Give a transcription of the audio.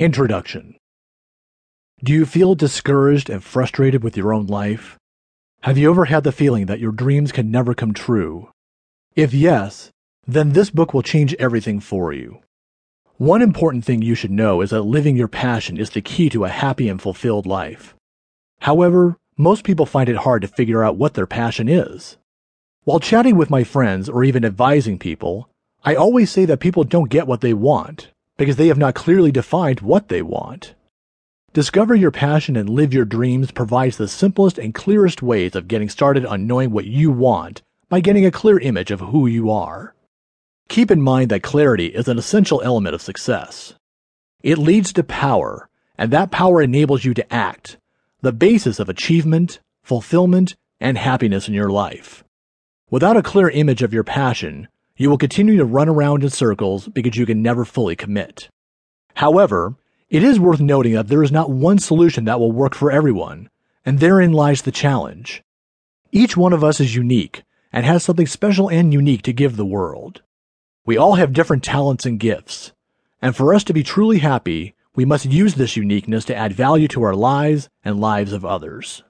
Introduction. Do you feel discouraged and frustrated with your own life? Have you ever had the feeling that your dreams can never come true? If yes, then this book will change everything for you. One important thing you should know is that living your passion is the key to a happy and fulfilled life. However, most people find it hard to figure out what their passion is. While chatting with my friends or even advising people, I always say that people don't get what they want because they have not clearly defined what they want. Discover your passion and live your dreams provides the simplest and clearest ways of getting started on knowing what you want by getting a clear image of who you are. Keep in mind that clarity is an essential element of success. It leads to power, and that power enables you to act, the basis of achievement, fulfillment, and happiness in your life. Without a clear image of your passion, you will continue to run around in circles because you can never fully commit. However, it is worth noting that there is not one solution that will work for everyone, and therein lies the challenge. Each one of us is unique and has something special and unique to give the world. We all have different talents and gifts, and for us to be truly happy, we must use this uniqueness to add value to our lives and lives of others.